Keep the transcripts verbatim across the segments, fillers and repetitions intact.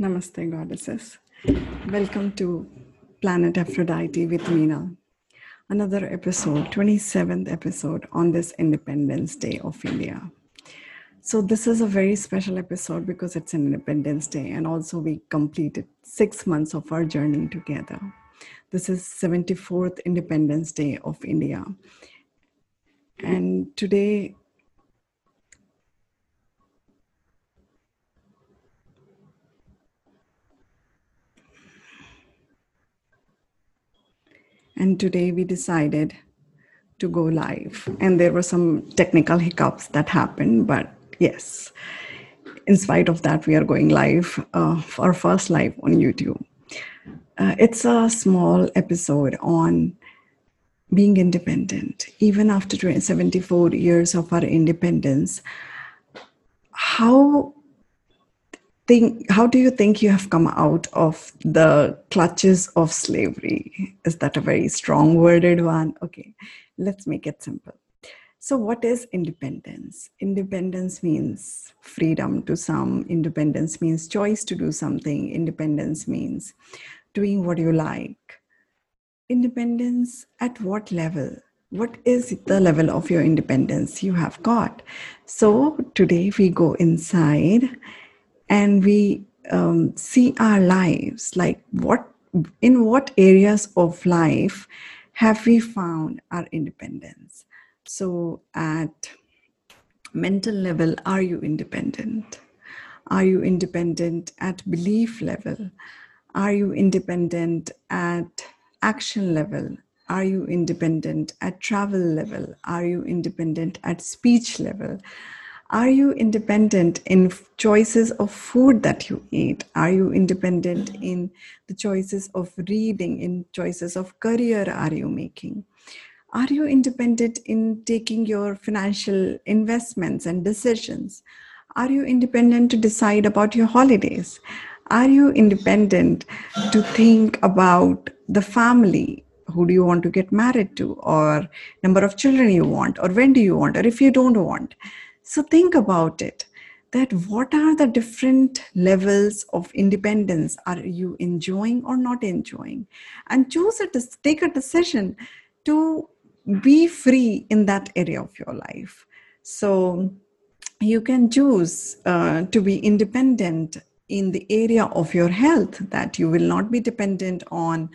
Namaste, goddesses. Welcome to Planet Aphrodite with Meenal. Another episode, twenty-seventh episode on this Independence Day of India. So this is a very special episode because it's an Independence Day, and also we completed six months of our journey together. This is seventy-fourth Independence Day of India. And today, And today we decided to go live, and there were some technical hiccups that happened, but yes, in spite of that, we are going live, uh, for our first live on YouTube. Uh, it's a small episode on being independent. Even after seventy-four years of our independence, how Think, how do you think you have come out of the clutches of slavery? Is that a very strong worded one? Okay, let's make it simple. So what is independence? Independence means freedom to some. Independence means choice to do something. Independence means doing what you like. Independence at what level? What is the level of your independence you have got? So today we go inside and we um, see our lives, like what, in what areas of life have we found our independence? So at mental level, are you independent? Are you independent at belief level? Are you independent at action level? Are you independent at travel level? Are you independent at speech level? Are you independent in choices of food that you eat? Are you independent in the choices of reading, in choices of career are you making? Are you independent in taking your financial investments and decisions? Are you independent to decide about your holidays? Are you independent to think about the family? Who do you want to get married to? Or number of children you want? Or when do you want? Or if you don't want? So think about it, that what are the different levels of independence? Are you enjoying or not enjoying? And choose it, take a decision to be free in that area of your life. So you can choose uh, to be independent in the area of your health, that you will not be dependent on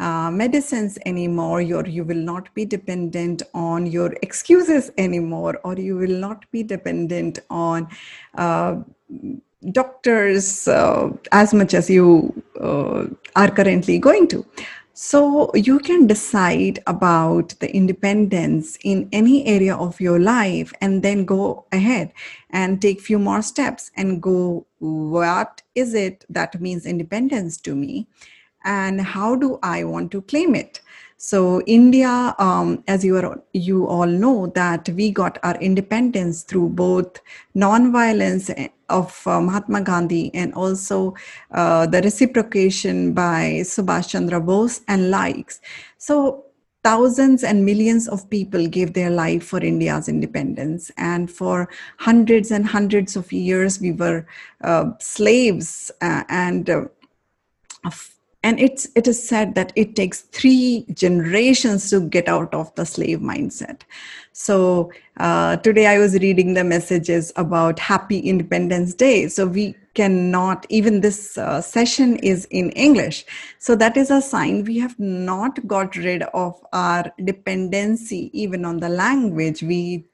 uh, medicines anymore, or you will not be dependent on your excuses anymore, or you will not be dependent on uh, doctors uh, as much as you uh, are currently going to. So you can decide about the independence in any area of your life, and then go ahead and take few more steps and go, what is it that means independence to me? And how do I want to claim it? So India, um, as you, are, you all know, that we got our independence through both non-violence of uh, Mahatma Gandhi, and also uh, the reciprocation by Subhash Chandra Bose and likes. So thousands and millions of people gave their life for India's independence. And for hundreds and hundreds of years, we were uh, slaves. Uh, and uh, and it's, it is said that it takes three generations to get out of the slave mindset. So uh, today I was reading the messages about Happy Independence Day. So we cannot, even this uh, session is in English. So that is a sign we have not got rid of our dependency even on the language. We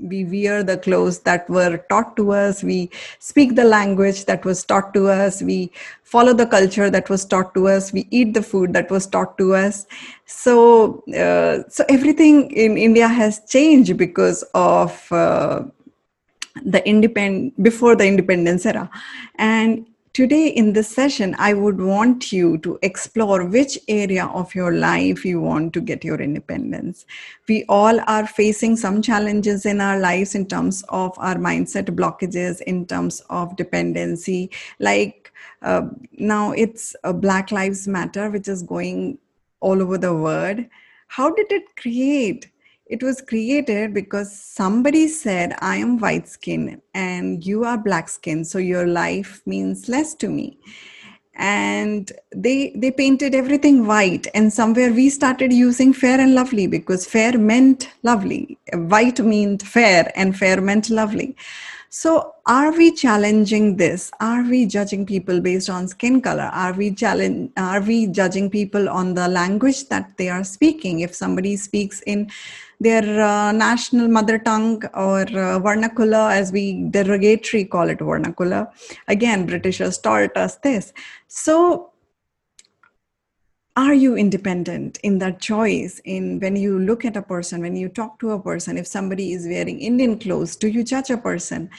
We wear the clothes that were taught to us. We speak the language that was taught to us. We follow the culture that was taught to us. We eat the food that was taught to us. So, uh, so everything in India has changed because of uh, the independ before the independence era. And today in this session, I would want you to explore which area of your life you want to get your independence. We all are facing some challenges in our lives in terms of our mindset blockages, in terms of dependency. Like uh, now it's uh, Black Lives Matter, which is going all over the world. How did it create? It was created because somebody said, I am white skin and you are black skin, so your life means less to me. And they they painted everything white, and somewhere we started using fair and lovely because fair meant lovely, white meant fair, and fair meant lovely. So are we challenging this? Are we judging people based on skin color? Are we challenge, are we judging people on the language that they are speaking? If somebody speaks in their uh, national mother tongue or uh, vernacular, as we derogatory call it vernacular. Again, Britishers taught us this. So are you independent in that choice? In when you look at a person, when you talk to a person, if somebody is wearing Indian clothes, do you judge a person?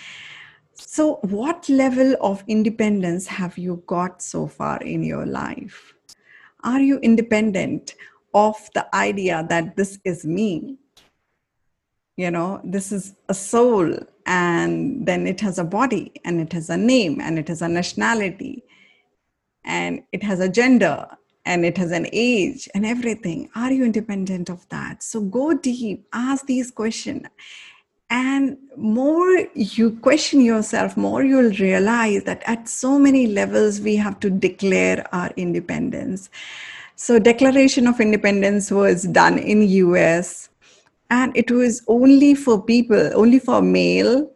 So what level of independence have you got so far in your life? Are you independent of the idea that this is me? You know, this is a soul, and then it has a body, and it has a name, and it has a nationality, and it has a gender, and it has an age, and everything. Are you independent of that? So go deep, ask these questions. And more you question yourself, more you'll realize that at so many levels, we have to declare our independence. So Declaration of Independence was done in U S, and it was only for people, only for male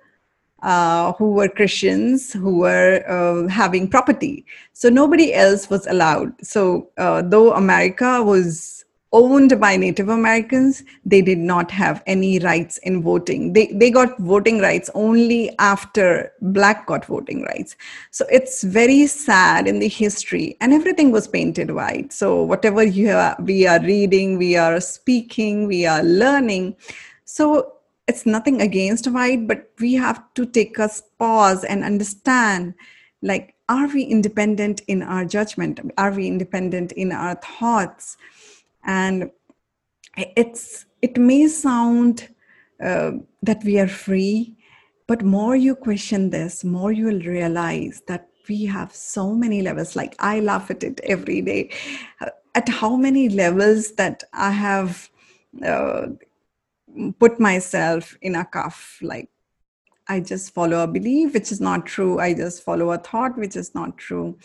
uh, who were Christians, who were uh, having property. So nobody else was allowed. So uh, though America was owned by Native Americans, they did not have any rights in voting. They, they got voting rights only after Black got voting rights. So it's very sad in the history, and everything was painted white. So whatever you are, we are reading, we are speaking, we are learning. So it's nothing against white, but we have to take a pause and understand, like, are we independent in our judgment? Are we independent in our thoughts? And it's it may sound uh, that we are free, but more you question this, more you will realize that we have so many levels. Like, I laugh at it every day, at how many levels that I have uh, put myself in a cuff. Like, I just follow a belief which is not true. I just follow a thought which is not true.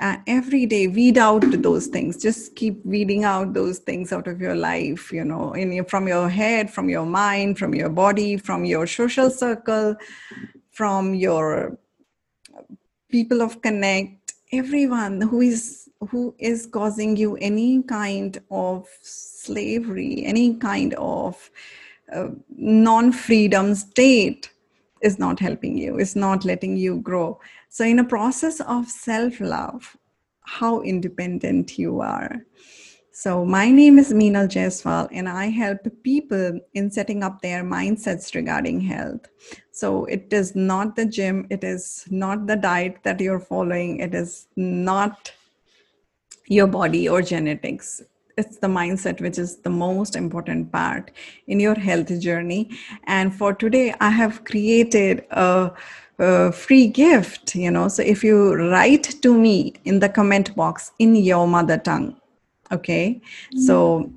Uh, every day, weed out those things. Just keep weeding out those things out of your life, you know, in your, from your head, from your mind, from your body, from your social circle, from your people of connect, everyone who is, who is causing you any kind of slavery, any kind of uh, non-freedom state. Is not helping you, is not letting you grow. So in a process of self-love, how independent you are. So my name is Meenal Jaiswal, and I help people in setting up their mindsets regarding health. So it is not the gym, it is not the diet that you're following, it is not your body or genetics. It's the mindset which is the most important part in your health journey. And for today, I have created a, a free gift, you know. So if you write to me in the comment box in your mother tongue, okay? Mm-hmm. So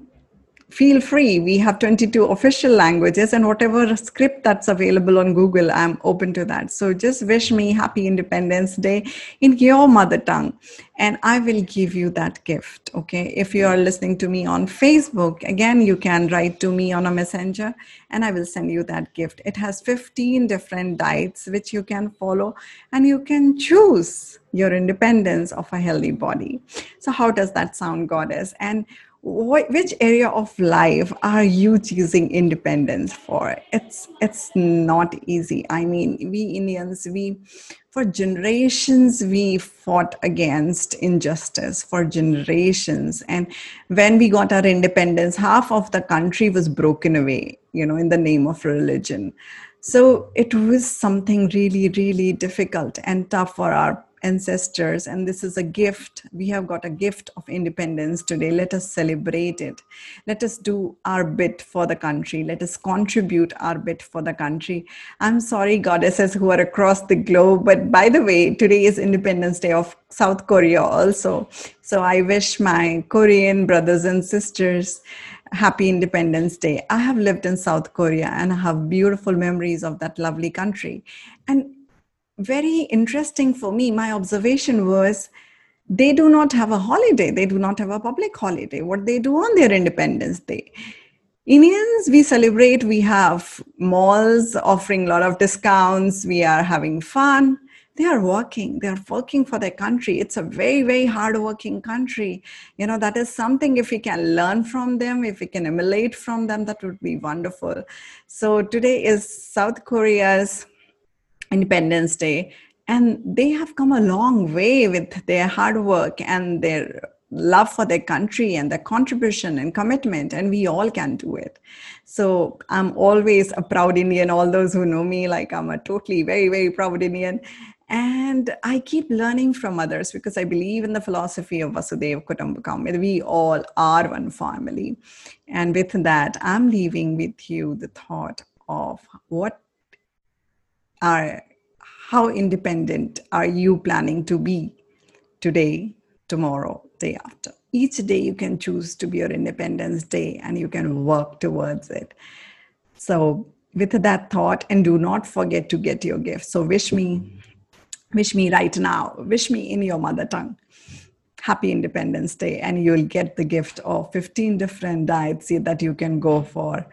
feel free. We have twenty-two official languages, and whatever script that's available on Google, I'm open to that. So just wish me happy Independence Day in your mother tongue, and I will give you that gift. Okay. If you are listening to me on Facebook, again, you can write to me on a messenger, and I will send you that gift. It has fifteen different diets which you can follow, and you can choose your independence of a healthy body. So how does that sound, Goddess? And which area of life are you choosing independence for? It's it's not easy. I mean, we Indians, we for generations, we fought against injustice for generations. And when we got our independence, half of the country was broken away, you know, in the name of religion. So it was something really, really difficult and tough for our ancestors, and this is a gift. We have got a gift of independence today. Let us celebrate it. Let us do our bit for the country. Let us contribute our bit for the country. I'm sorry, goddesses who are across the globe, but by the way, today is Independence Day of South Korea also. So I wish my Korean brothers and sisters Happy Independence Day. I have lived in South Korea and I have beautiful memories of that lovely country. And very interesting for me, my observation was, they do not have a holiday. They do not have a public holiday. What they do on their Independence Day. Indians, we celebrate, we have malls offering a lot of discounts. We are having fun. They are working. They are working for their country. It's a very, very hardworking country. You know, that is something, if we can learn from them, if we can emulate from them, that would be wonderful. So today is South Korea's Independence Day. And they have come a long way with their hard work and their love for their country and their contribution and commitment, and we all can do it. So I'm always a proud Indian. All those who know me, like, I'm a totally very, very proud Indian. And I keep learning from others because I believe in the philosophy of Vasudev Kutumbakam. We all are one family. And with that, I'm leaving with you the thought of what are how independent are you planning to be today, tomorrow, day after? Each day you can choose to be your Independence Day and you can work towards it. So with that thought, and do not forget to get your gift. So wish me, wish me right now, wish me in your mother tongue, Happy Independence Day, and you'll get the gift of fifteen different diets that you can go for,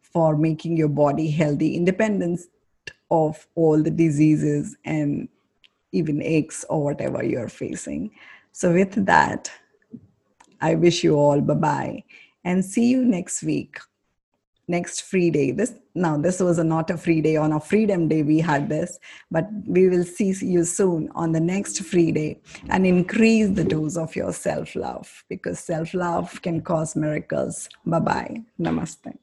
for making your body healthy, independent of all the diseases and even aches or whatever you're facing. So with that, I wish you all bye-bye and see you next week, next free day. This, now this was a, not a free day, on a Freedom Day we had this, but we will see you soon on the next free day, and increase the dose of your self-love, because self-love can cause miracles. Bye-bye. Namaste.